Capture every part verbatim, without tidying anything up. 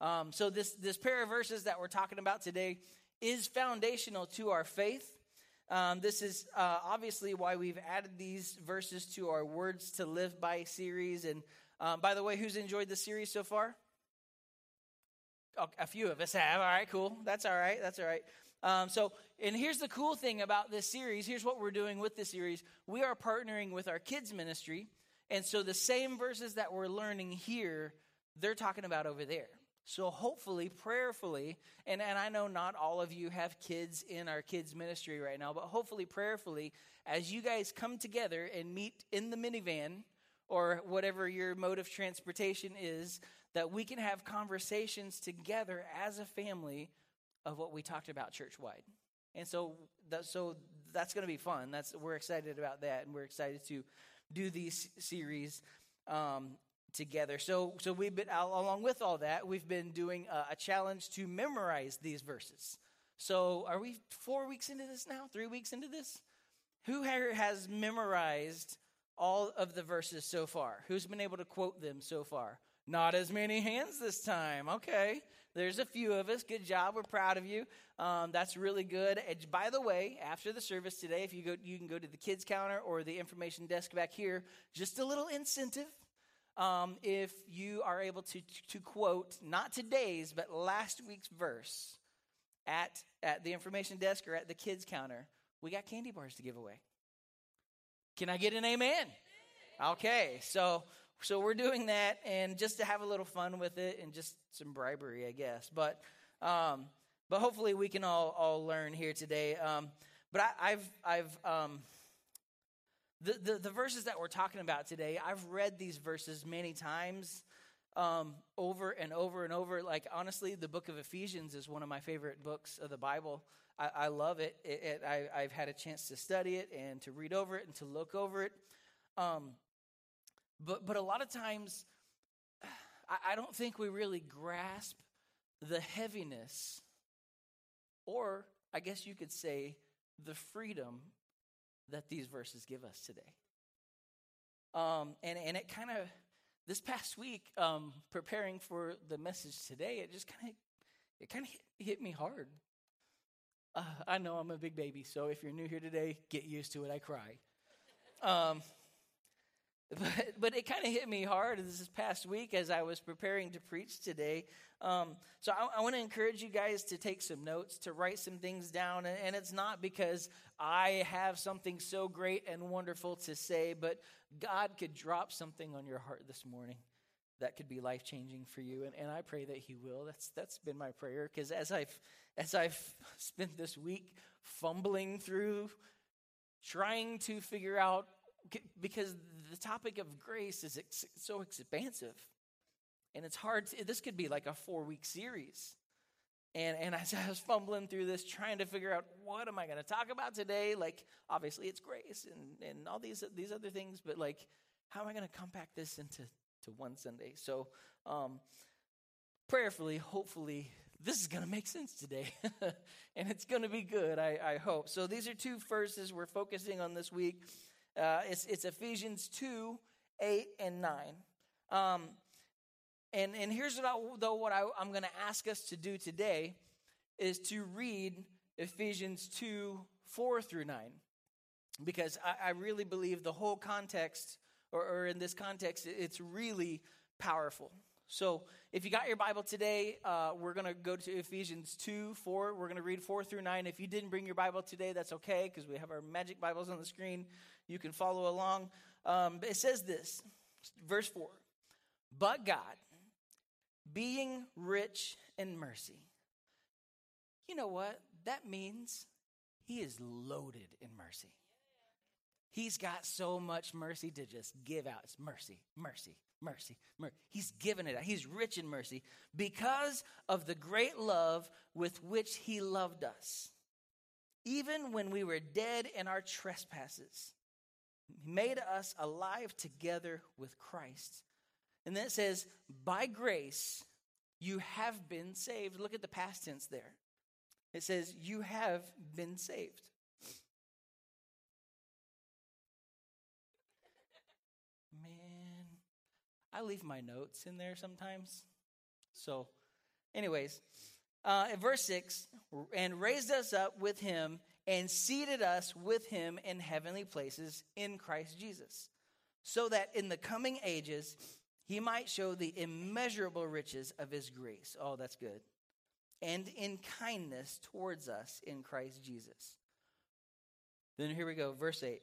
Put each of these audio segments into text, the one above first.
Um, so this, this pair of verses that we're talking about today is foundational to our faith. Um, this is uh, obviously why we've added these verses to our Words to Live By series. And um, by the way, who's enjoyed the series so far? Oh, a few of us have. All right, cool. That's all right. That's all right. Um, so, and here's the cool thing about this series. Here's what we're doing with this series. We are partnering with our kids ministry. And so the same verses that we're learning here, they're talking about over there. So hopefully, prayerfully, and, and I know not all of you have kids in our kids ministry right now, but hopefully, prayerfully, as you guys come together and meet in the minivan or whatever your mode of transportation is, that we can have conversations together as a family of what we talked about church-wide. And so, that, so that's going to be fun. That's we're excited about that, and we're excited to do these series um, together. So so we've been, along with all that, we've been doing a, a challenge to memorize these verses. So are we four weeks into this now? Three weeks into this? Who has memorized all of the verses so far? Who's been able to quote them so far? Not as many hands this time. Okay, there's a few of us. Good job. We're proud of you. Um, that's really good. And by the way, after the service today, if you go, you can go to the kids counter or the information desk back here. Just a little incentive. Um, if you are able to to quote not today's but last week's verse at at the information desk or at the kids counter, we got candy bars to give away. Can I get an amen? Okay, so. So we're doing that, and just to have a little fun with it, and just some bribery, I guess. But, um, but hopefully we can all all learn here today. Um, but I, I've I've um, the, the the verses that we're talking about today. I've read these verses many times, um, over and over and over. Like honestly, the book of Ephesians is one of my favorite books of the Bible. I, I love it. It, it I, I've had a chance to study it and to read over it and to look over it. Um, But but a lot of times, I, I don't think we really grasp the heaviness, or I guess you could say the freedom that these verses give us today. Um, and, and it kind of, this past week, um, preparing for the message today, it just kind of it kind of hit, hit me hard. Uh, I know I'm a big baby, so if you're new here today, get used to it. I cry. Um But but it kind of hit me hard this past week as I was preparing to preach today. Um, so I, I want to encourage you guys to take some notes, to write some things down. And, and it's not because I have something so great and wonderful to say, but God could drop something on your heart this morning that could be life-changing for you. And, and I pray that he will. That's that's been my prayer, because as I've, as I've spent this week fumbling through, trying to figure out, because the topic of grace is ex- so expansive, and it's hard. To, this could be like a four-week series, and and as I was fumbling through this, trying to figure out what am I going to talk about today. Like obviously it's grace and, and all these these other things, but like how am I going to compact this into to one Sunday? So um, prayerfully, hopefully, this is going to make sense today, and it's going to be good. I, I hope. So these are two verses we're focusing on this week. Uh, it's, it's Ephesians two, eight, and nine. Um, and, and here's what I, though what I, I'm going to ask us to do today is to read Ephesians two, four through nine. Because I, I really believe the whole context, or, or in this context, it's really powerful. So if you got your Bible today, uh, we're going to go to Ephesians two, four. We're going to read four through nine. If you didn't bring your Bible today, that's okay, because we have our magic Bibles on the screen. You can follow along. Um, but it says this, verse four. But God, being rich in mercy. You know what? That means he is loaded in mercy. He's got so much mercy to just give out. It's mercy, mercy, mercy, mercy. He's given it out. He's rich in mercy because of the great love with which he loved us. Even when we were dead in our trespasses, he made us alive together with Christ. And then it says, by grace, you have been saved. Look at the past tense there. It says, you have been saved. Man, I leave my notes in there sometimes. So Anyways, uh, in verse six, and raised us up with him and seated us with him in heavenly places in Christ Jesus, so that in the coming ages he might show the immeasurable riches of his grace. Oh, that's good. And in kindness towards us in Christ Jesus. Then here we go, verse eight.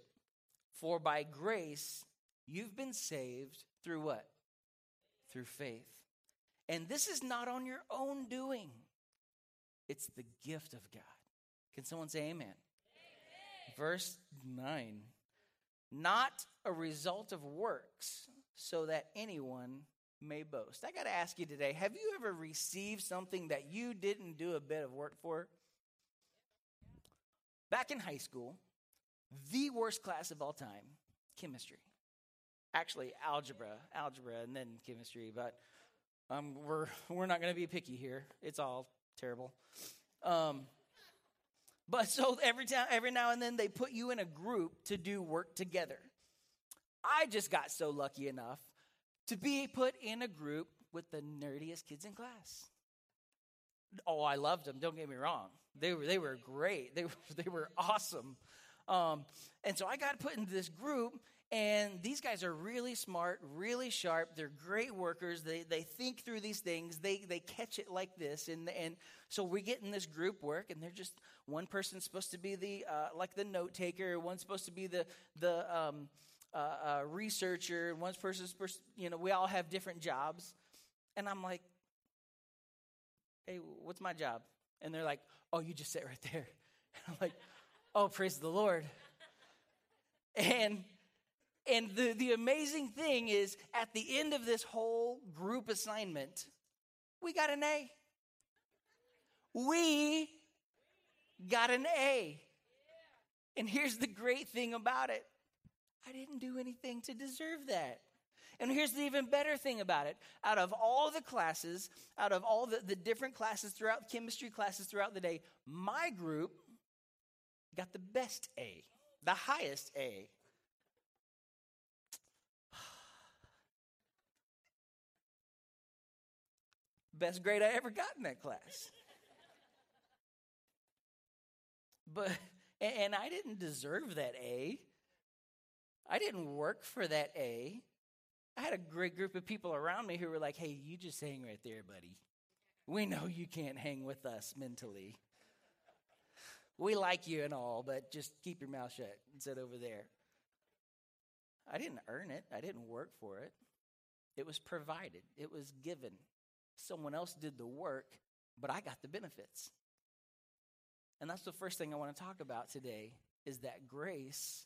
For by grace you've been saved through what? Through faith. And this is not on your own doing. It's the gift of God. Can someone say amen? Amen. Verse nine. Not a result of works, so that anyone may boast. I got to ask you today, have you ever received something that you didn't do a bit of work for? Back in high school, the worst class of all time, chemistry. Actually, algebra, algebra, and then chemistry, but um, we're we're not going to be picky here. It's all terrible. Um, but so every time, every now and then, they put you in a group to do work together. I just got so lucky enough to be put in a group with the nerdiest kids in class. Oh, I loved them. Don't get me wrong; they were they were great. They were, they were awesome. Um, and so I got put into this group. And these guys are really smart, really sharp. They're great workers. They they think through these things. They they catch it like this. And and so we get in this group work, and they're just one person's supposed to be the uh, like the note taker. One's supposed to be the the um, uh, uh, researcher. One person's you know we all have different jobs. And I'm like, hey, what's my job? And they're like, oh, you just sit right there. And I'm like, oh, praise the Lord. And And the, the amazing thing is, at the end of this whole group assignment, we got an A. We got an A. And here's the great thing about it. I didn't do anything to deserve that. And here's the even better thing about it. Out of all the classes, out of all the, the different classes throughout, chemistry classes throughout the day, my group got the best A, the highest A. Best grade I ever got in that class. But, and I didn't deserve that A. I didn't work for that A. I had a great group of people around me who were like, hey, you just hang right there, buddy. We know you can't hang with us mentally. We like you and all, but just keep your mouth shut and sit over there. I didn't earn it. I didn't work for it. It was provided. It was given. Someone else did the work, but I got the benefits. And that's the first thing I want to talk about today, is that grace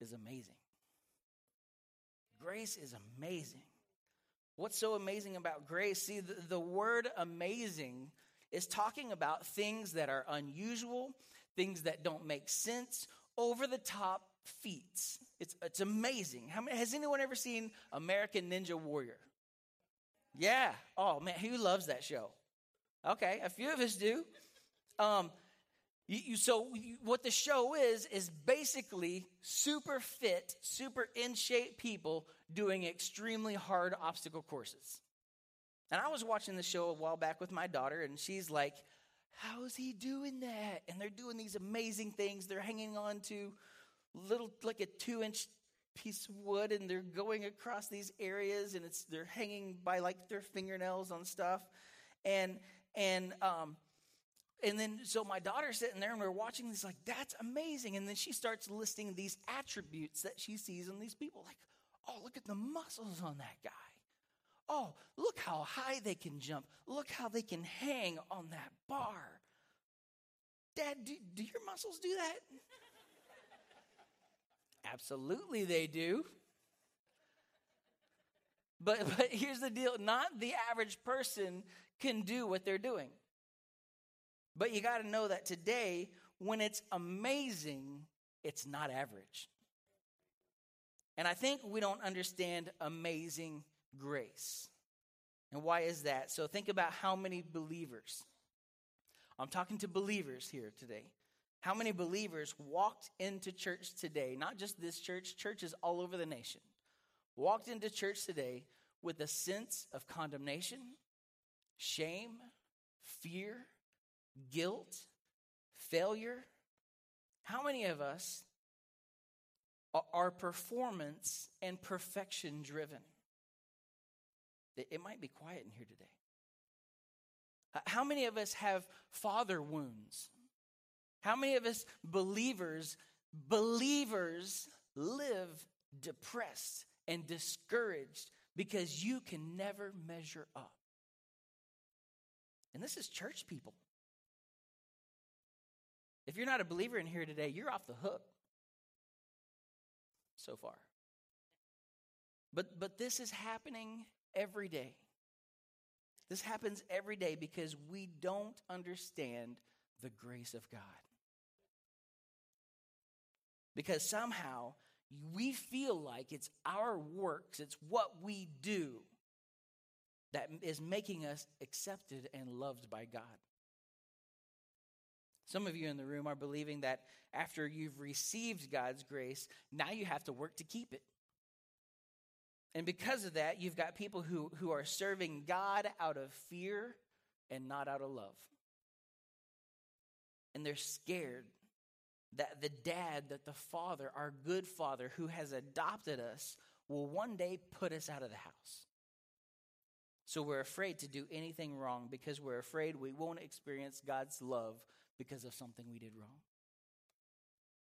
is amazing. Grace is amazing. What's so amazing about grace? See, the, the word amazing is talking about things that are unusual, things that don't make sense, over-the-top feats. It's, it's amazing. How many, has anyone ever seen American Ninja Warrior? Yeah. Oh, man, who loves that show? Okay, a few of us do. Um, you, you, so you, what the show is, is basically super fit, super in shape people doing extremely hard obstacle courses. And I was watching the show a while back with my daughter, and she's like, how's he doing that? And they're doing these amazing things. They're hanging on to little, like a two-inch piece of wood, and they're going across these areas, and it's they're hanging by like their fingernails on stuff, and and um and then so my daughter's sitting there and we're watching this like, that's amazing. And then she starts listing these attributes that she sees in these people, like, oh, look at the muscles on that guy. Oh, look how high they can jump. Look how they can hang on that bar. Dad, do, do your muscles do that? Absolutely they do. But but here's the deal. Not the average person can do what they're doing. But you got to know that today, when it's amazing, it's not average. And I think we don't understand amazing grace. And why is that? So think about how many believers. I'm talking to believers here today. How many believers walked into church today, not just this church, churches all over the nation, walked into church today with a sense of condemnation, shame, fear, guilt, failure. How many of us are performance and perfection driven? It might be quiet in here today. How many of us have father wounds? How many of us believers, believers live depressed and discouraged because you can never measure up? And this is church people. If you're not a believer in here today, you're off the hook so far. But but this is happening every day. This happens every day because we don't understand the grace of God. Because somehow we feel like it's our works, it's what we do that is making us accepted and loved by God. Some of you in the room are believing that after you've received God's grace, now you have to work to keep it. And because of that, you've got people who, who are serving God out of fear and not out of love. And they're scared that the dad, that the father, our good father who has adopted us, will one day put us out of the house. So we're afraid to do anything wrong because we're afraid we won't experience God's love because of something we did wrong.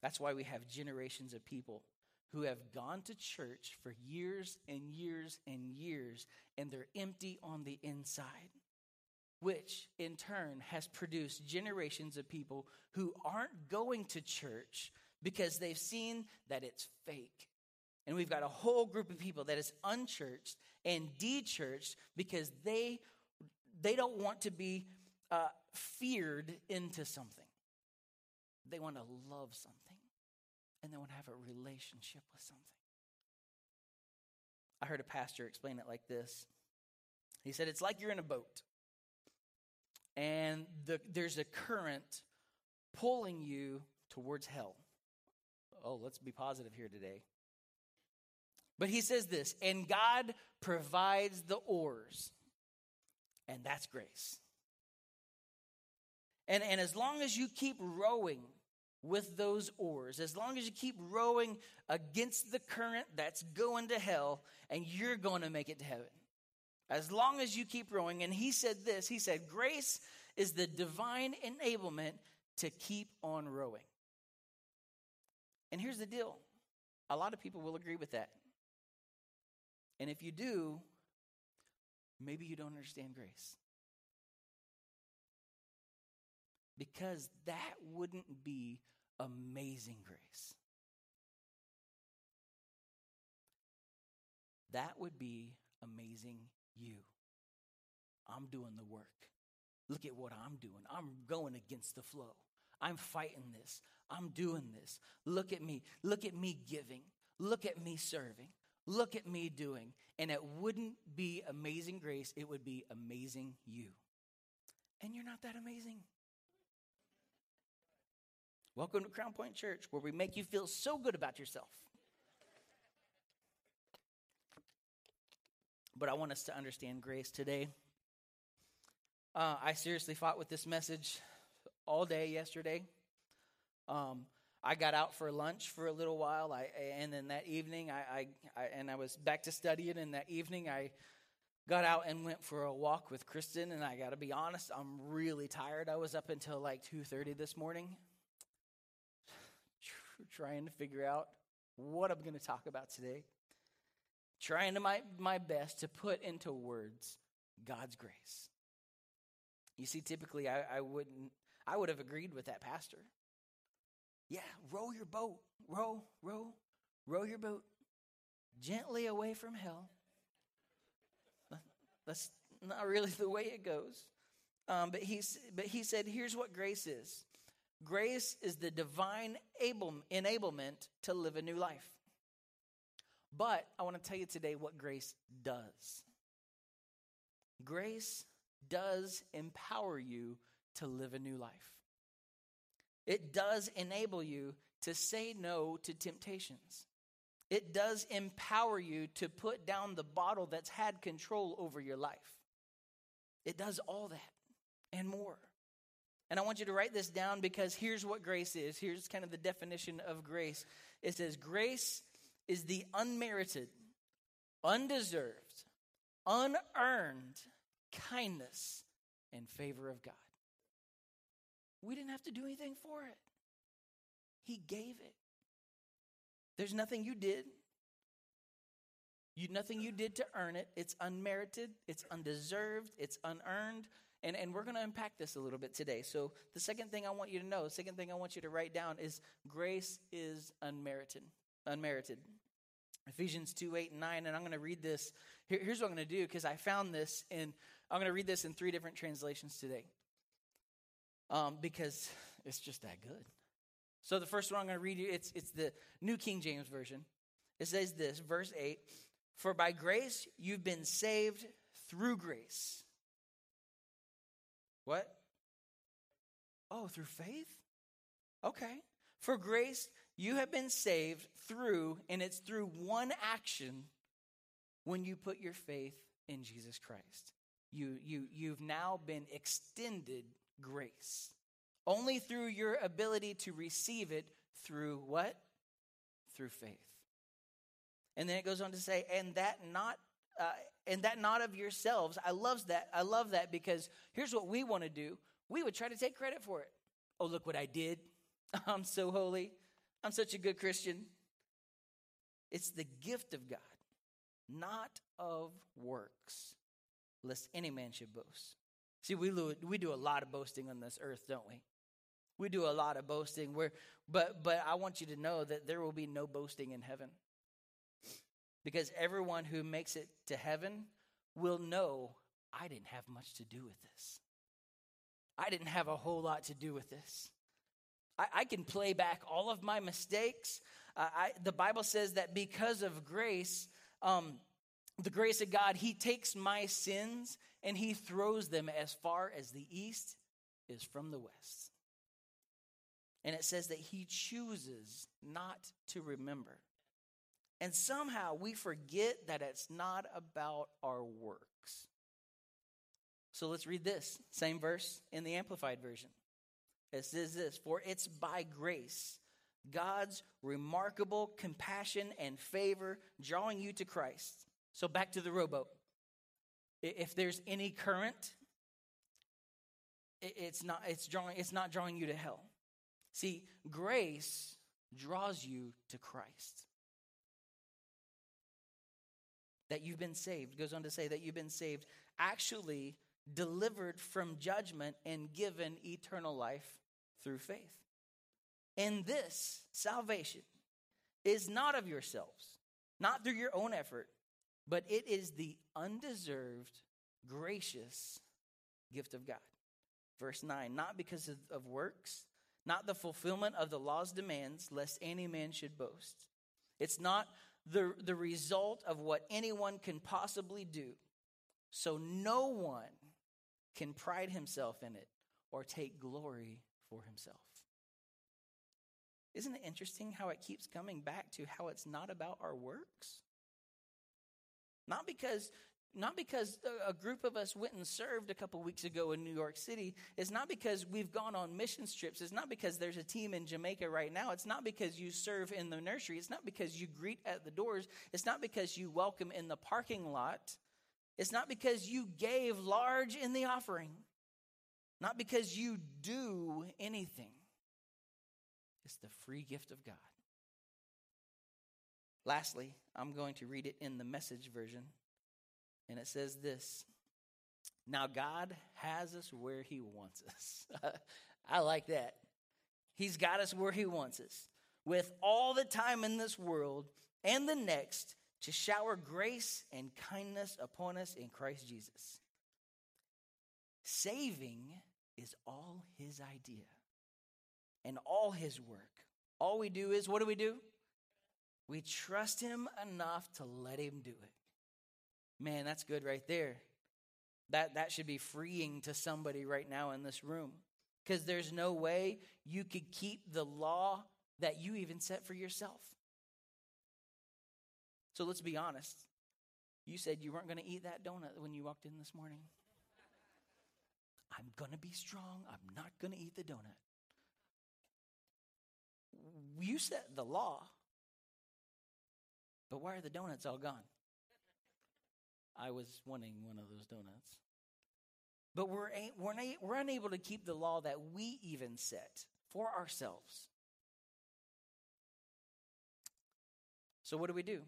That's why we have generations of people who have gone to church for years and years and years, and they're empty on the inside, which in turn has produced generations of people who aren't going to church because they've seen that it's fake. And we've got a whole group of people that is unchurched and de-churched because they they don't want to be uh, feared into something. They want to love something. And they want to have a relationship with something. I heard a pastor explain it like this. He said, it's like you're in a boat. And the, there's a current pulling you towards hell. Oh, let's be positive here today. But he says this, and God provides the oars. And that's grace. And, and as long as you keep rowing with those oars, as long as you keep rowing against the current that's going to hell, and you're going to make it to heaven. As long as you keep rowing. And he said this, he said, grace is the divine enablement to keep on rowing. And here's the deal. A lot of people will agree with that. And if you do, maybe you don't understand grace. Because that wouldn't be amazing grace. That would be amazing you. I'm doing the work. Look at what I'm doing. I'm going against the flow. I'm fighting this. I'm doing this. Look at me. Look at me giving. Look at me serving. Look at me doing. And it wouldn't be amazing grace. It would be amazing you. And you're not that amazing. Welcome to Crown Point Church, where we make you feel so good about yourself. But I want us to understand grace today. Uh, I seriously fought with this message all day yesterday. Um, I got out for lunch for a little while, I, and then that evening, I, I, I and I was back to studying, and that evening I got out and went for a walk with Kristen, and I got to be honest, I'm really tired. I was up until like two thirty this morning, trying to figure out what I'm going to talk about today. Trying to my, my best to put into words God's grace. You see, typically I, I wouldn't, I would have agreed with that pastor. Yeah, row your boat. Row, row, row your boat. Gently away from hell. That's not really the way it goes. Um, but he's, but he said, here's what grace is. Grace is the divine able, enablement to live a new life. But I want to tell you today what grace does. Grace does empower you to live a new life. It does enable you to say no to temptations. It does empower you to put down the bottle that's had control over your life. It does all that. and more. And I want you to write this down, because here's what grace is. Here's kind of the definition of grace. It says, grace is the unmerited, undeserved, unearned kindness and favor of God. We didn't have to do anything for it. He gave it. There's nothing you did. You, nothing you did to earn it. It's unmerited. It's undeserved. It's unearned. And, and we're going to unpack this a little bit today. So the second thing I want you to know, the second thing I want you to write down is grace is unmerited. Unmerited. Ephesians two, eight, and nine, and I'm going to read this. Here, here's what I'm going to do, because I found this, and I'm going to read this in three different translations today, um, because it's just that good. So the first one I'm going to read you, it's, it's the New King James Version. It says this, verse eight, for by grace you've been saved through grace. What? Oh, through faith? Okay. For grace, you have been saved through, and it's through one action when you put your faith in Jesus Christ. You, you, you've now been extended grace. Only through your ability to receive it through what? Through faith. And then it goes on to say, and that not Uh, and that not of yourselves. I love that. I love that, because here's what we want to do. We would try to take credit for it. Oh, look what I did. I'm so holy. I'm such a good Christian. It's the gift of God, not of works, lest any man should boast. See, we we do a lot of boasting on this earth, don't we? We do a lot of boasting. We're, but but I want you to know that there will be no boasting in heaven. Because everyone who makes it to heaven will know, I didn't have much to do with this. I didn't have a whole lot to do with this. I, I can play back all of my mistakes. Uh, I, the Bible says that because of grace, um, the grace of God, he takes my sins and he throws them as far as the east is from the west. And it says that he chooses not to remember. And somehow we forget that it's not about our works. So let's read this same verse in the Amplified Version. It says this, for it's by grace, God's remarkable compassion and favor drawing you to Christ. So back to the rowboat. If there's any current, it's not, it's drawing, it's not drawing you to hell. See, grace draws you to Christ. That you've been saved, goes on to say that you've been saved, actually delivered from judgment and given eternal life through faith. And this salvation is not of yourselves, not through your own effort, but it is the undeserved, gracious gift of God. Verse nine, not because of, of works, not the fulfillment of the law's demands, lest any man should boast. It's not The, the result of what anyone can possibly do. So no one can pride himself in it or take glory for himself. Isn't it interesting how it keeps coming back to how it's not about our works? Not because, not because a group of us went and served a couple weeks ago in New York City. It's not because we've gone on mission trips. It's not because there's a team in Jamaica right now. It's not because you serve in the nursery. It's not because you greet at the doors. It's not because you welcome in the parking lot. It's not because you gave large in the offering. Not because you do anything. It's the free gift of God. Lastly, I'm going to read it in the Message version. And it says this, now God has us where he wants us. I like that. He's got us where he wants us, with all the time in this world and the next to shower grace and kindness upon us in Christ Jesus. Saving is all his idea and all his work. All we do is, what do we do? We trust him enough to let him do it. Man, that's good right there. That that should be freeing to somebody right now in this room, because there's no way you could keep the law that you even set for yourself. So let's be honest. You said you weren't going to eat that donut when you walked in this morning. I'm going to be strong. I'm not going to eat the donut. You set the law, but why are the donuts all gone? I was wanting one of those donuts. But we're, we're, we're unable to keep the law that we even set for ourselves. So what do we do?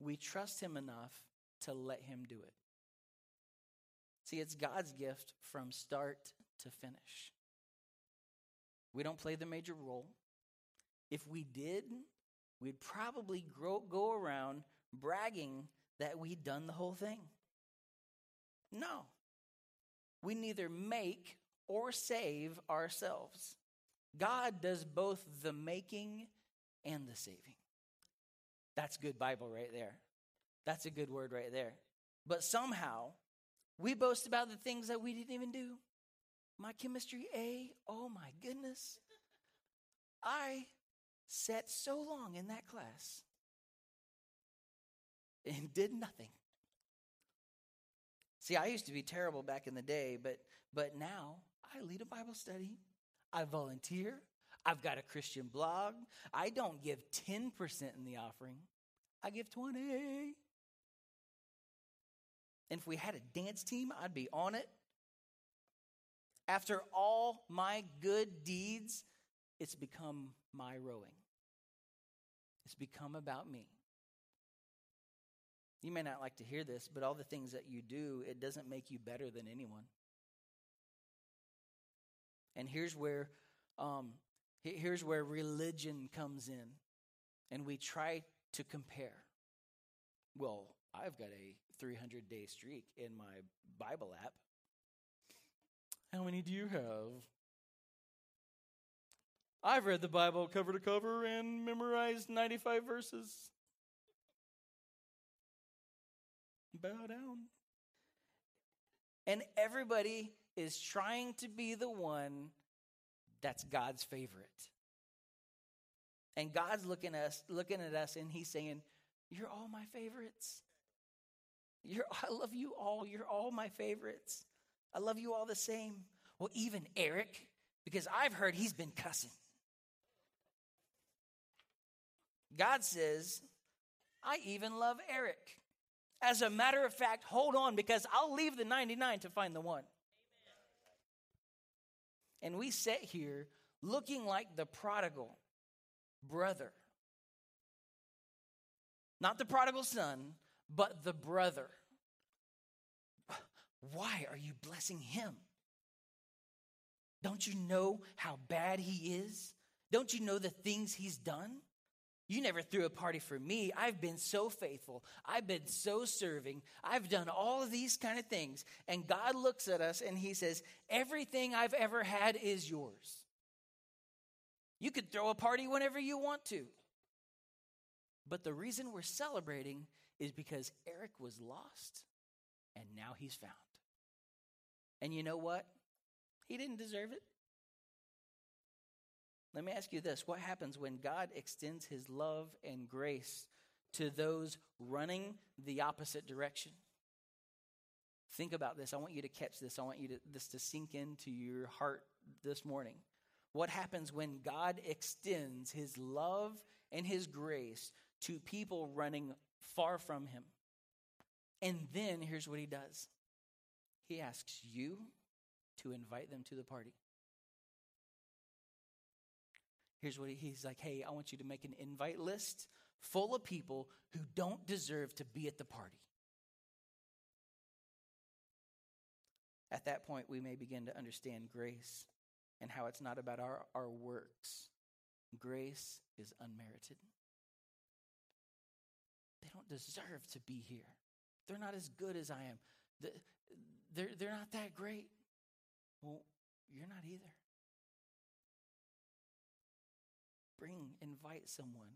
We trust him enough to let him do it. See, it's God's gift from start to finish. We don't play the major role. If we did, we'd probably grow, go around bragging that we'd done the whole thing. No. We neither make or save ourselves. God does both the making and the saving. That's good Bible right there. That's a good word right there. But somehow, we boast about the things that we didn't even do. My chemistry A, oh my goodness. I sat so long in that class and did nothing. See, I used to be terrible back in the day, but but now I lead a Bible study. I volunteer. I've got a Christian blog. I don't give ten percent in the offering. I give twenty. And if we had a dance team, I'd be on it. After all my good deeds, it's become my rowing. It's become about me. You may not like to hear this, but all the things that you do, it doesn't make you better than anyone. And here's where um, here's where religion comes in, and we try to compare. Well, I've got a three hundred day streak in my Bible app. How many do you have? I've read the Bible cover to cover and memorized ninety-five verses. Bow down. And everybody is trying to be the one that's God's favorite. And God's looking at us, looking at us, and he's saying, you're all my favorites. You're, I love you all. You're all my favorites. I love you all the same. Well, even Eric, because I've heard he's been cussing. God says, I even love Eric. As a matter of fact, hold on, because I'll leave the ninety-nine to find the one. Amen. And we sit here looking like the prodigal brother. Not the prodigal son, but the brother. Why are you blessing him? Don't you know how bad he is? Don't you know the things he's done? You never threw a party for me. I've been so faithful. I've been so serving. I've done all of these kind of things. And God looks at us and he says, everything I've ever had is yours. You could throw a party whenever you want to. But the reason we're celebrating is because Eric was lost and now he's found. And you know what? He didn't deserve it. Let me ask you this. What happens when God extends his love and grace to those running the opposite direction? Think about this. I want you to catch this. I want you to, this to sink into your heart this morning. What happens when God extends his love and his grace to people running far from him? And then here's what he does. He asks you to invite them to the party. Here's what he, he's like, hey, I want you to make an invite list full of people who don't deserve to be at the party. At that point, we may begin to understand grace and how it's not about our, our works. Grace is unmerited. They don't deserve to be here. They're not as good as I am. They're, they're not that great. Well, you're not either. Bring, invite someone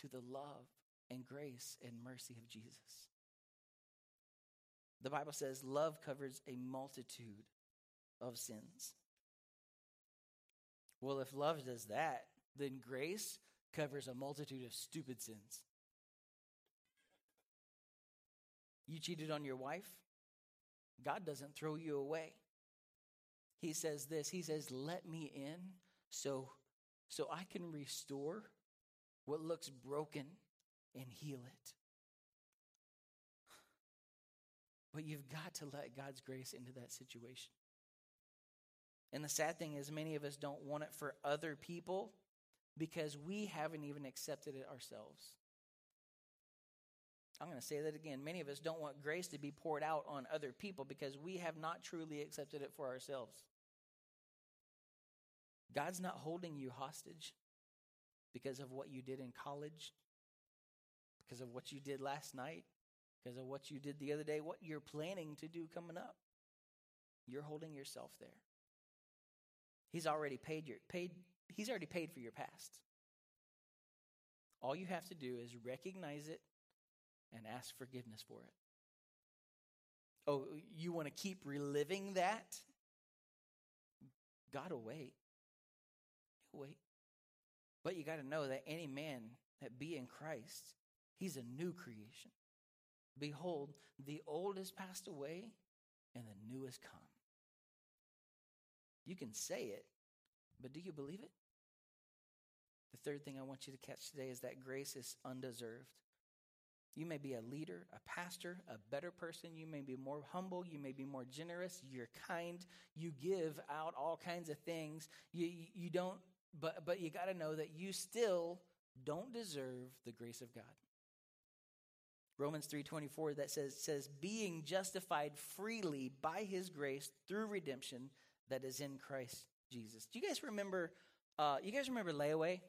to the love and grace and mercy of Jesus. The Bible says love covers a multitude of sins. Well, if love does that, then grace covers a multitude of stupid sins. You cheated on your wife? God doesn't throw you away. he says this. He says, let me in so, so I can restore what looks broken and heal it. But you've got to let God's grace into that situation. And the sad thing is, many of us don't want it for other people because we haven't even accepted it ourselves. I'm going to say that again. Many of us don't want grace to be poured out on other people because we have not truly accepted it for ourselves. God's not holding you hostage because of what you did in college, because of what you did last night, because of what you did the other day, what you're planning to do coming up. You're holding yourself there. He's already paid your paid. He's already paid for your past. All you have to do is recognize it and ask forgiveness for it. Oh, you want to keep reliving that? God will wait. He'll wait. But you got to know that any man that be in Christ, he's a new creation. Behold, the old has passed away and the new has come. You can say it, but do you believe it? The third thing I want you to catch today is that grace is undeserved. You may be a leader, a pastor, a better person. You may be more humble. You may be more generous. You're kind. You give out all kinds of things. You, you, you don't, but, but you got to know that you still don't deserve the grace of God. Romans three twenty-four that says, says, being justified freely by his grace through redemption that is in Christ Jesus. Do you guys remember, uh, you guys remember layaway?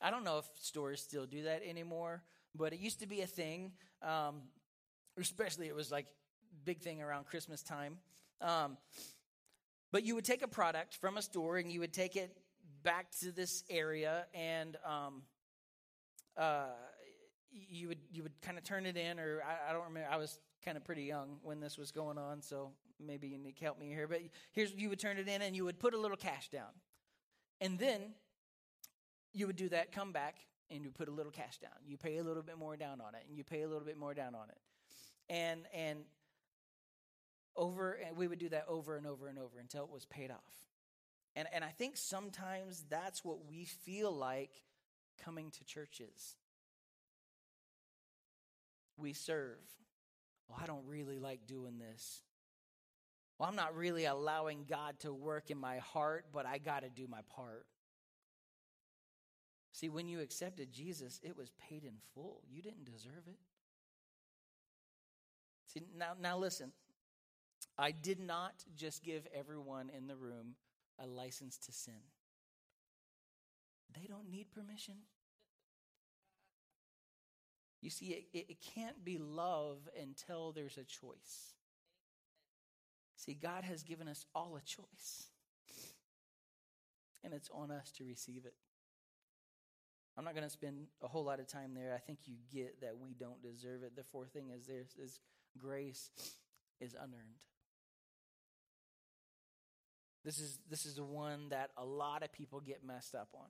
Yeah. I don't know if stores still do that anymore. But it used to be a thing, um, especially it was like big thing around Christmas time. Um, but you would take a product from a store and you would take it back to this area, and um, uh, you would you would kind of turn it in. Or I, I don't remember. I was kind of pretty young when this was going on, so maybe you need to help me here. But here's you would turn it in and you would put a little cash down, and then you would do that. Come back. And you put a little cash down. You pay a little bit more down on it, and you pay a little bit more down on it, and and over and we would do that over and over and over until it was paid off. And and I think sometimes that's what we feel like coming to churches. We serve. Well, I don't really like doing this. Well, I'm not really allowing God to work in my heart, but I got to do my part. See, when you accepted Jesus, it was paid in full. You didn't deserve it. See, now, now listen. I did not just give everyone in the room a license to sin. They don't need permission. You see, it, it, it can't be love until there's a choice. See, God has given us all a choice. And it's on us to receive it. I'm not going to spend a whole lot of time there. I think you get that we don't deserve it. The fourth thing is this, is grace is unearned. This is this is the one that a lot of people get messed up on.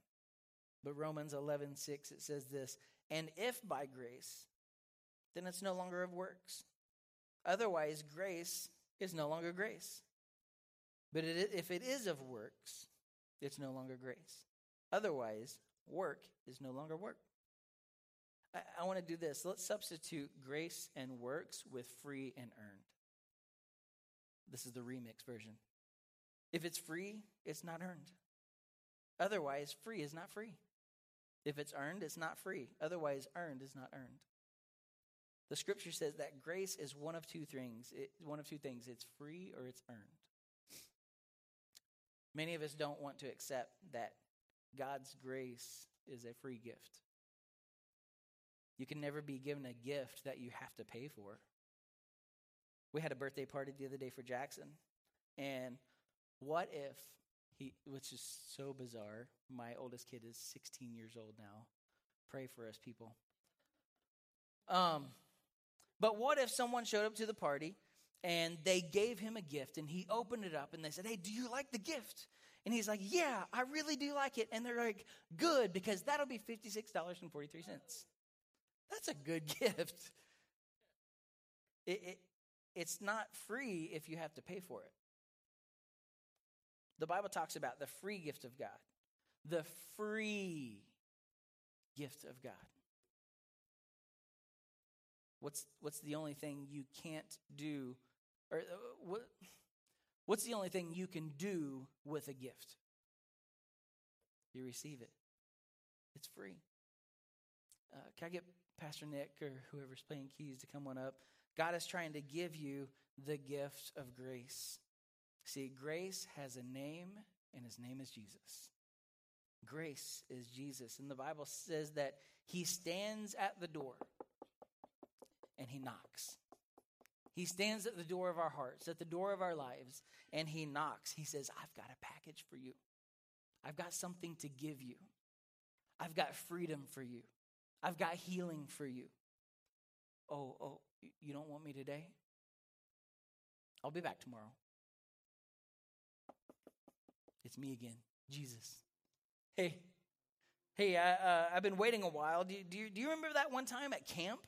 But Romans eleven six, it says this, and if by grace, then it's no longer of works. Otherwise, grace is no longer grace. But it, if it is of works, it's no longer grace. Otherwise, work is no longer work. I, I want to do this. Let's substitute grace and works with free and earned. This is the remix version. If it's free, it's not earned. Otherwise, free is not free. If it's earned, it's not free. Otherwise, earned is not earned. The scripture says that grace is one of two things. It, one of two things. It's free or it's earned. Many of us don't want to accept that God's grace is a free gift. You can never be given a gift that you have to pay for. We had a birthday party the other day for Jackson, and what if he, which is so bizarre, my oldest kid is sixteen years old now. Pray for us, people. Um, but what if someone showed up to the party and they gave him a gift and he opened it up and they said, hey, do you like the gift? And he's like, yeah, I really do like it. And they're like, good, because that'll be fifty-six dollars and forty-three cents. That's a good gift. It, it, it's not free if you have to pay for it. The Bible talks about the free gift of God. The free gift of God. What's what's the only thing you can't do, or what? What's the only thing you can do with a gift? You receive it. It's free. Uh, can I get Pastor Nick or whoever's playing keys to come on up? God is trying to give you the gift of grace. See, grace has a name, and his name is Jesus. Grace is Jesus. And the Bible says that he stands at the door, and he knocks. He stands at the door of our hearts, at the door of our lives, and he knocks. He says, I've got a package for you. I've got something to give you. I've got freedom for you. I've got healing for you. Oh, oh, you don't want me today? I'll be back tomorrow. It's me again, Jesus. Hey, hey, I, uh, I've been waiting a while. Do, do, you, do you remember that one time at camp?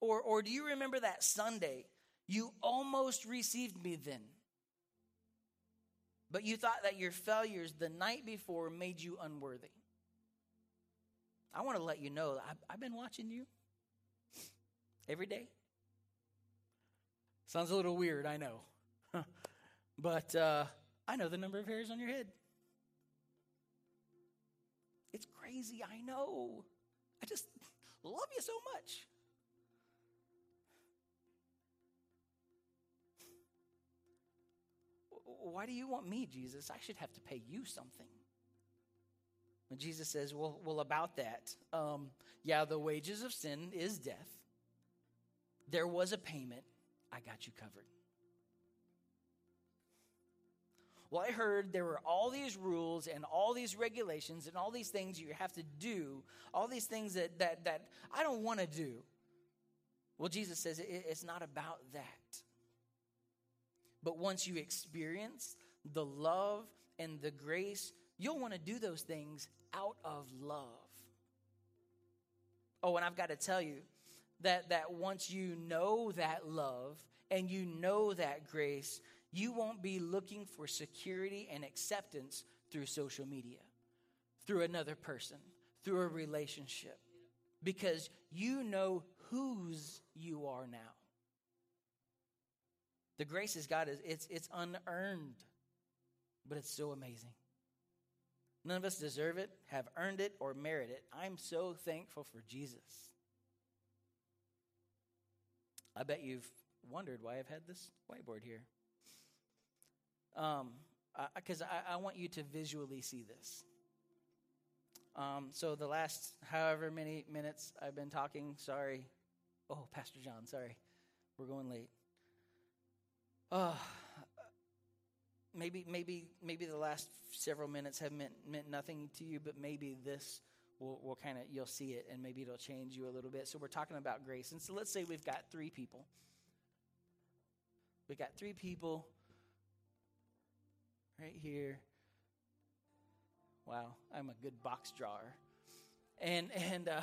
Or, or do you remember that Sunday? You almost received me then. But you thought that your failures the night before made you unworthy. I want to let you know that I've, I've been watching you every day. Sounds a little weird, I know. But uh, I know the number of hairs on your head. It's crazy, I know. I just love you so much. Why do you want me, Jesus? I should have to pay you something. And Jesus says, well, well about that, um, yeah, the wages of sin is death. There was a payment. I got you covered. Well, I heard there were all these rules and all these regulations and all these things you have to do, all these things that that, that I don't want to do. Well, Jesus says it, it's not about that. But once you experience the love and the grace, you'll want to do those things out of love. Oh, and I've got to tell you that, that once you know that love and you know that grace, you won't be looking for security and acceptance through social media, through another person, through a relationship, because you know whose you are now. The grace of God, is it's it's unearned, but it's so amazing. None of us deserve it, have earned it, or merit it. I'm so thankful for Jesus. I bet you've wondered why I've had this whiteboard here. Um, because I, I, I want you to visually see this. Um, so the last however many minutes I've been talking, sorry. Oh, Pastor John, sorry. We're going late. Uh, maybe, maybe, maybe the last several minutes have meant meant nothing to you, but maybe this will, will kind of, you'll see it, and maybe it'll change you a little bit. So we're talking about grace, and so let's say we've got three people. We got three people right here. Wow, I'm a good box drawer, and and uh,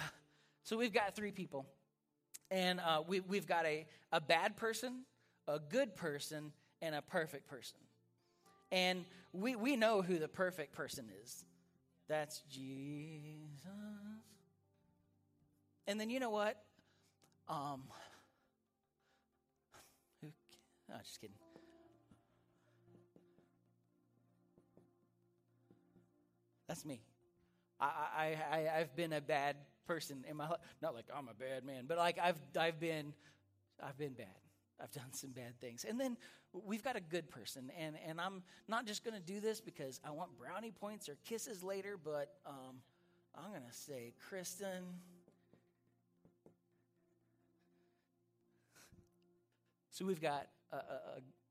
so we've got three people, and uh, we we've got a a bad person, a good person, and a perfect person. And we we know who the perfect person is. That's Jesus. And then you know what? Um, who, oh, just kidding. That's me. I, I, I, I've been a bad person in my life. Not like I'm a bad man, but like I've I've been I've been bad. I've done some bad things. And then we've got a good person. And, and I'm not just going to do this because I want brownie points or kisses later, but um, I'm going to say, Kristen, so we've got a, a,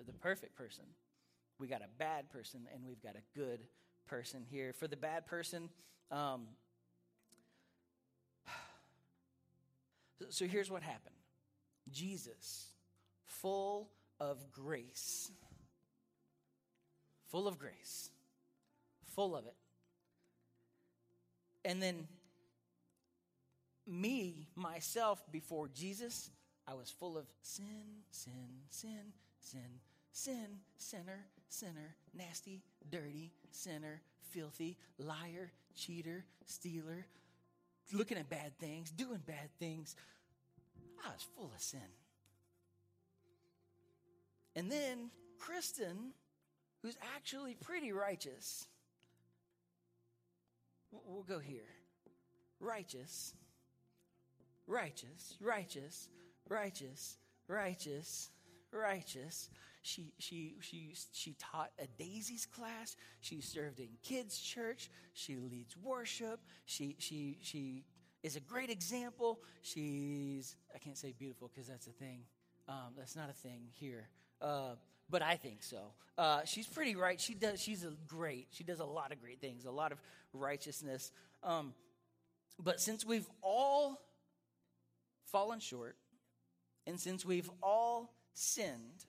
a, the perfect person. We got a bad person, and we've got a good person here. For the bad person, um, so here's what happened. Jesus, full of grace, full of grace, full of it. And then me, myself, before Jesus, I was full of sin, sin, sin, sin, sin, sinner, sinner, nasty, dirty, sinner, filthy, liar, cheater, stealer, looking at bad things, doing bad things. I was full of sin. And then Kristen, who's actually pretty righteous, we'll go here. Righteous, righteous, righteous, righteous, righteous, righteous. She she she she taught a daisies class. She served in kids' church. She leads worship. She she she is a great example. She's I can't say beautiful because that's a thing. Um, that's not a thing here. Uh, but I think so. Uh, she's pretty right. She does. She's a great. She does a lot of great things, a lot of righteousness. Um, but since we've all fallen short, and since we've all sinned,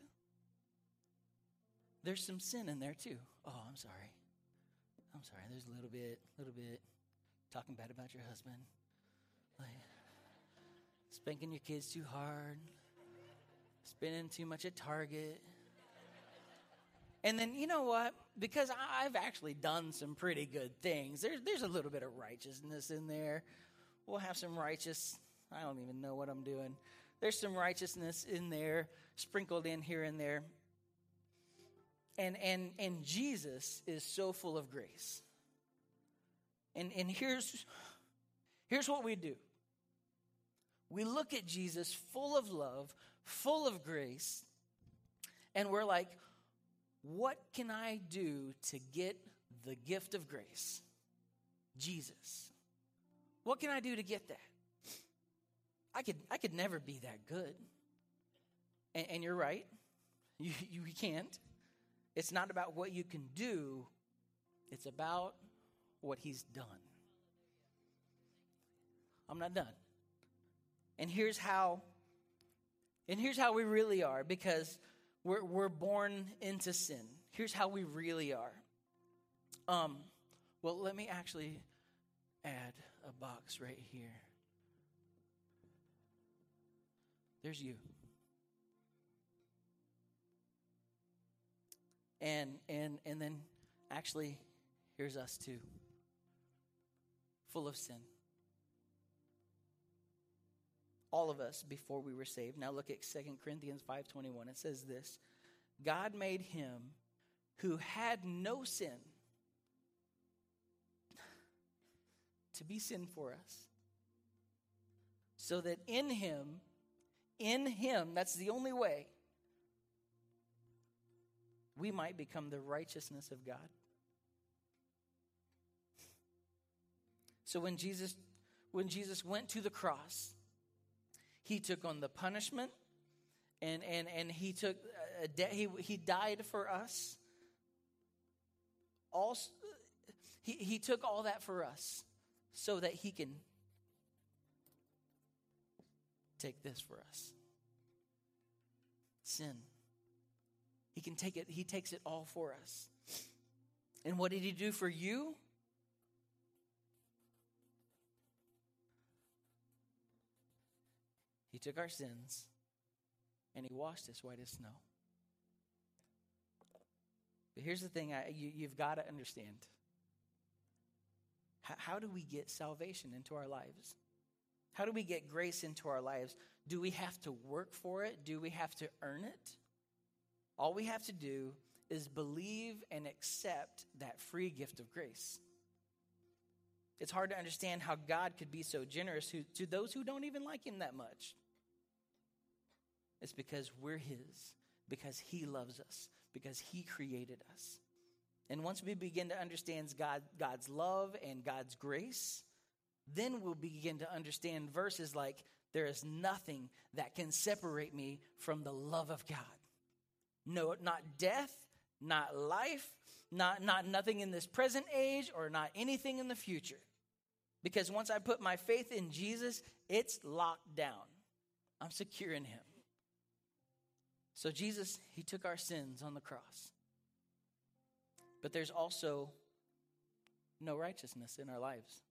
there's some sin in there too. Oh, I'm sorry. I'm sorry. There's a little bit, little bit talking bad about your husband, like spanking your kids too hard. Spending too much at Target. And then, you know what? Because I've actually done some pretty good things. There's, there's a little bit of righteousness in there. We'll have some righteous, I don't even know what I'm doing. There's some righteousness in there, sprinkled in here and there. And and and Jesus is so full of grace. And and here's here's what we do. We look at Jesus full of love, full of grace, and we're like, what can I do to get the gift of grace? Jesus. What can I do to get that? I could I could never be that good. And, and you're right. You, you can't. It's not about what you can do. It's about what he's done. I'm not done. And here's how and here's how we really are, because we're we're born into sin. Here's how we really are. Um, well, let me actually add a box right here. There's you. And and and then actually here's us too. Full of sin. All of us before we were saved. Now look at Second Corinthians five twenty-one. It says this: God made him who had no sin to be sin for us, so that in him, in him, that's the only way, we might become the righteousness of God. So when Jesus, when Jesus went to the cross, he took on the punishment, and and and he took a de- he he died for us. All he he took all that for us, so that he can take this for us. Sin. He can take it. He takes it all for us. And what did he do for you? He took our sins, and he washed us white as snow. But here's the thing I, you, you've got to understand. How, how do we get salvation into our lives? How do we get grace into our lives? Do we have to work for it? Do we have to earn it? All we have to do is believe and accept that free gift of grace. It's hard to understand how God could be so generous to, to those who don't even like him that much. It's because we're his, because he loves us, because he created us. And once we begin to understand God, God's love and God's grace, then we'll begin to understand verses like, there is nothing that can separate me from the love of God. No, not death, not life, not, not nothing in this present age, or not anything in the future. Because once I put my faith in Jesus, it's locked down. I'm secure in him. So Jesus, he took our sins on the cross. But there's also no righteousness in our lives.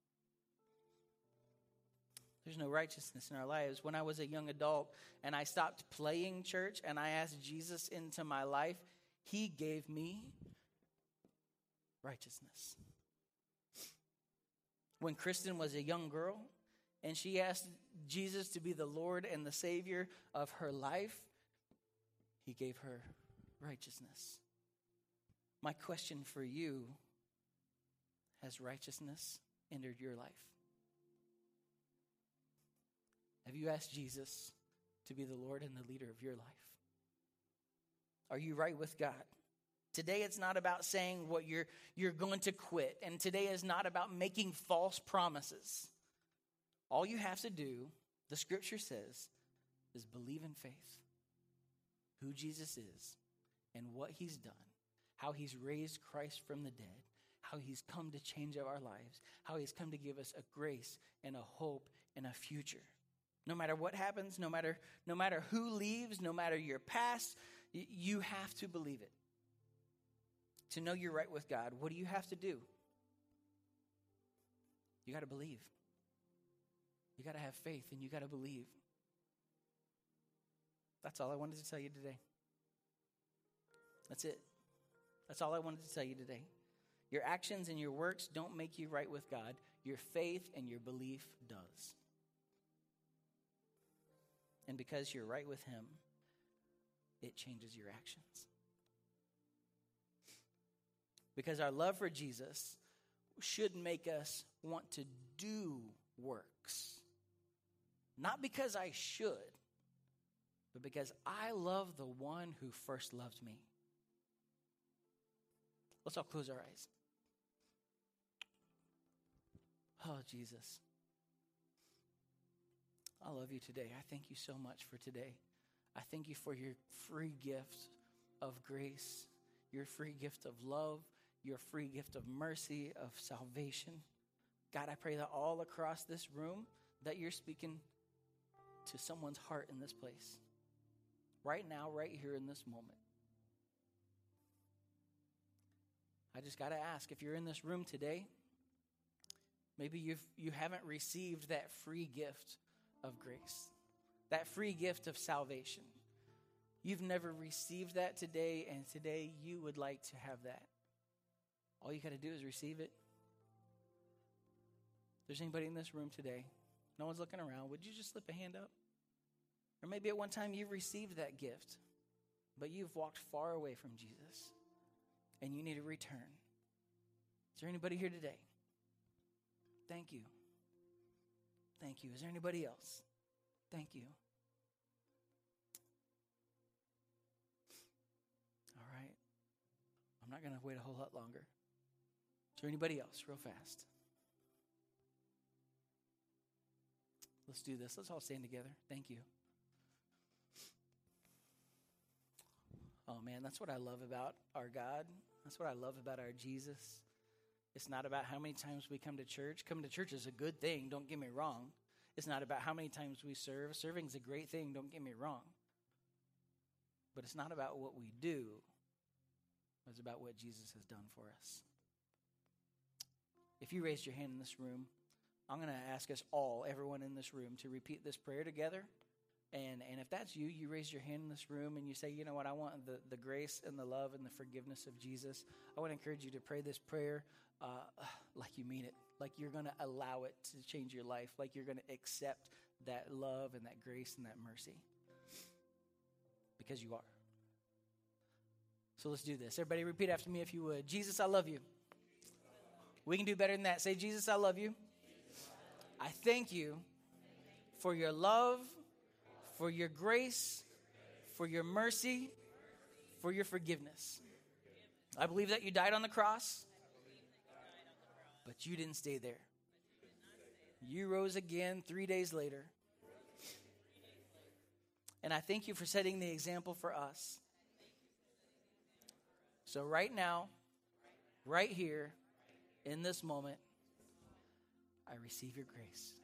There's no righteousness in our lives. When I was a young adult and I stopped playing church and I asked Jesus into my life, He gave me righteousness. When Kristen was a young girl and she asked Jesus to be the Lord and the Savior of her life, he gave her righteousness. My question for you, has righteousness entered your life? Have you asked Jesus to be the Lord and the leader of your life? Are you right with God? Today it's not about saying what you're you're going to quit, and today is not about making false promises. All you have to do, the scripture says, is believe in faith who Jesus is and what he's done, how he's raised Christ from the dead, how he's come to change our lives, how he's come to give us a grace and a hope and a future. No matter what happens, no matter no matter who leaves, no matter your past, you have to believe it. To know you're right with God, what do you have to do? You got to believe. You got to have faith and you got to believe. That's all I wanted to tell you today. That's it. That's all I wanted to tell you today. Your actions and your works don't make you right with God. Your faith and your belief does. And because you're right with him, it changes your actions. Because our love for Jesus should make us want to do works. Not because I should, but because I love the one who first loved me. Let's all close our eyes. Oh, Jesus. I love you today. I thank you so much for today. I thank you for your free gift of grace, your free gift of love, your free gift of mercy, of salvation. God, I pray that all across this room that you're speaking to someone's heart in this place. Right now, right here in this moment. I just got to ask, if you're in this room today, maybe you've, you haven't received that free gift of grace, that free gift of salvation. You've never received that today, and today you would like to have that. All you got to do is receive it. If there's anybody in this room today, no one's looking around, would you just slip a hand up? Or maybe at one time you received that gift, but you've walked far away from Jesus, and you need a return. Is there anybody here today? Thank you. Thank you. Is there anybody else? Thank you. All right. I'm not going to wait a whole lot longer. Is there anybody else? Real fast. Let's do this. Let's all stand together. Thank you. Oh, man, that's what I love about our God. That's what I love about our Jesus. It's not about how many times we come to church. Coming to church is a good thing, don't get me wrong. It's not about how many times we serve. Serving is a great thing, don't get me wrong. But it's not about what we do. It's about what Jesus has done for us. If you raised your hand in this room, I'm going to ask us all, everyone in this room, to repeat this prayer together. And and if that's you, you raise your hand in this room and you say, you know what, I want the, the grace and the love and the forgiveness of Jesus. I want to encourage you to pray this prayer uh, like you mean it, like you're going to allow it to change your life, like you're going to accept that love and that grace and that mercy, because you are. So let's do this. Everybody repeat after me if you would. Jesus, I love you. We can do better than that. Say, Jesus, I love you. I thank you for your love, for your grace, for your mercy, for your forgiveness. I believe that you died on the cross, but you didn't stay there. You rose again three days later. And I thank you for setting the example for us. So right now, right here, in this moment, I receive your grace.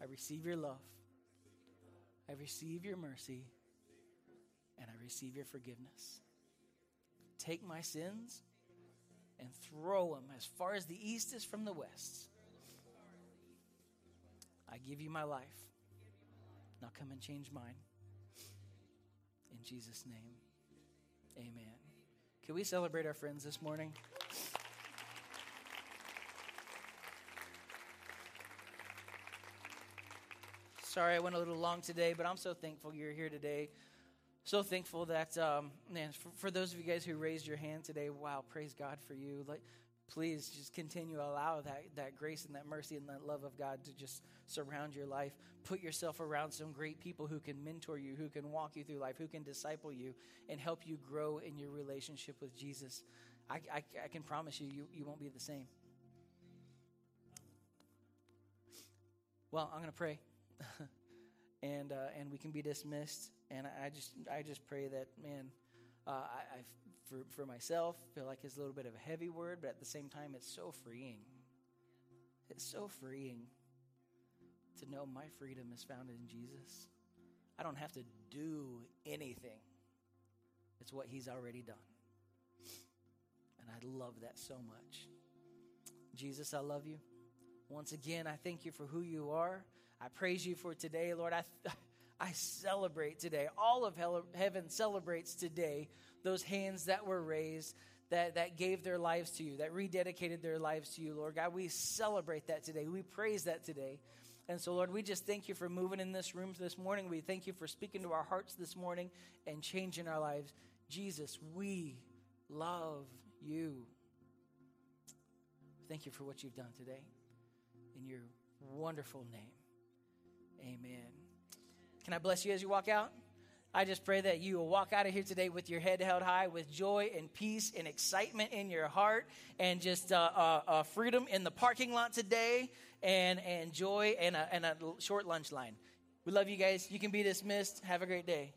I receive your love. I receive your mercy, and I receive your forgiveness. Take my sins and throw them as far as the east is from the west. I give you my life. Now come and change mine. In Jesus' name, Amen. Can we celebrate our friends this morning? Sorry I went a little long today, but I'm so thankful you're here today. So thankful that, um, man, for, for those of you guys who raised your hand today, wow, praise God for you. Like, please just continue to allow that, that grace and that mercy and that love of God to just surround your life. Put yourself around some great people who can mentor you, who can walk you through life, who can disciple you and help you grow in your relationship with Jesus. I, I, I can promise you, you, you won't be the same. Well, I'm going to pray. and uh, and we can be dismissed. And I just I just pray that, man, uh, I, I for, for myself, feel like it's a little bit of a heavy word, but at the same time, it's so freeing. It's so freeing to know my freedom is found in Jesus. I don't have to do anything. It's what he's already done. And I love that so much. Jesus, I love you. Once again, I thank you for who you are. I praise you for today, Lord. I th- I celebrate today. All of he- heaven celebrates today those hands that were raised, that, that gave their lives to you, that rededicated their lives to you, Lord God. We celebrate that today. We praise that today. And so, Lord, we just thank you for moving in this room this morning. We thank you for speaking to our hearts this morning and changing our lives. Jesus, we love you. Thank you for what you've done today. In your wonderful name. Amen. Can I bless you as you walk out? I just pray that you will walk out of here today with your head held high, with joy and peace and excitement in your heart, and just uh, uh, uh, freedom in the parking lot today, and, and joy and a, and a short lunch line. We love you guys. You can be dismissed. Have a great day.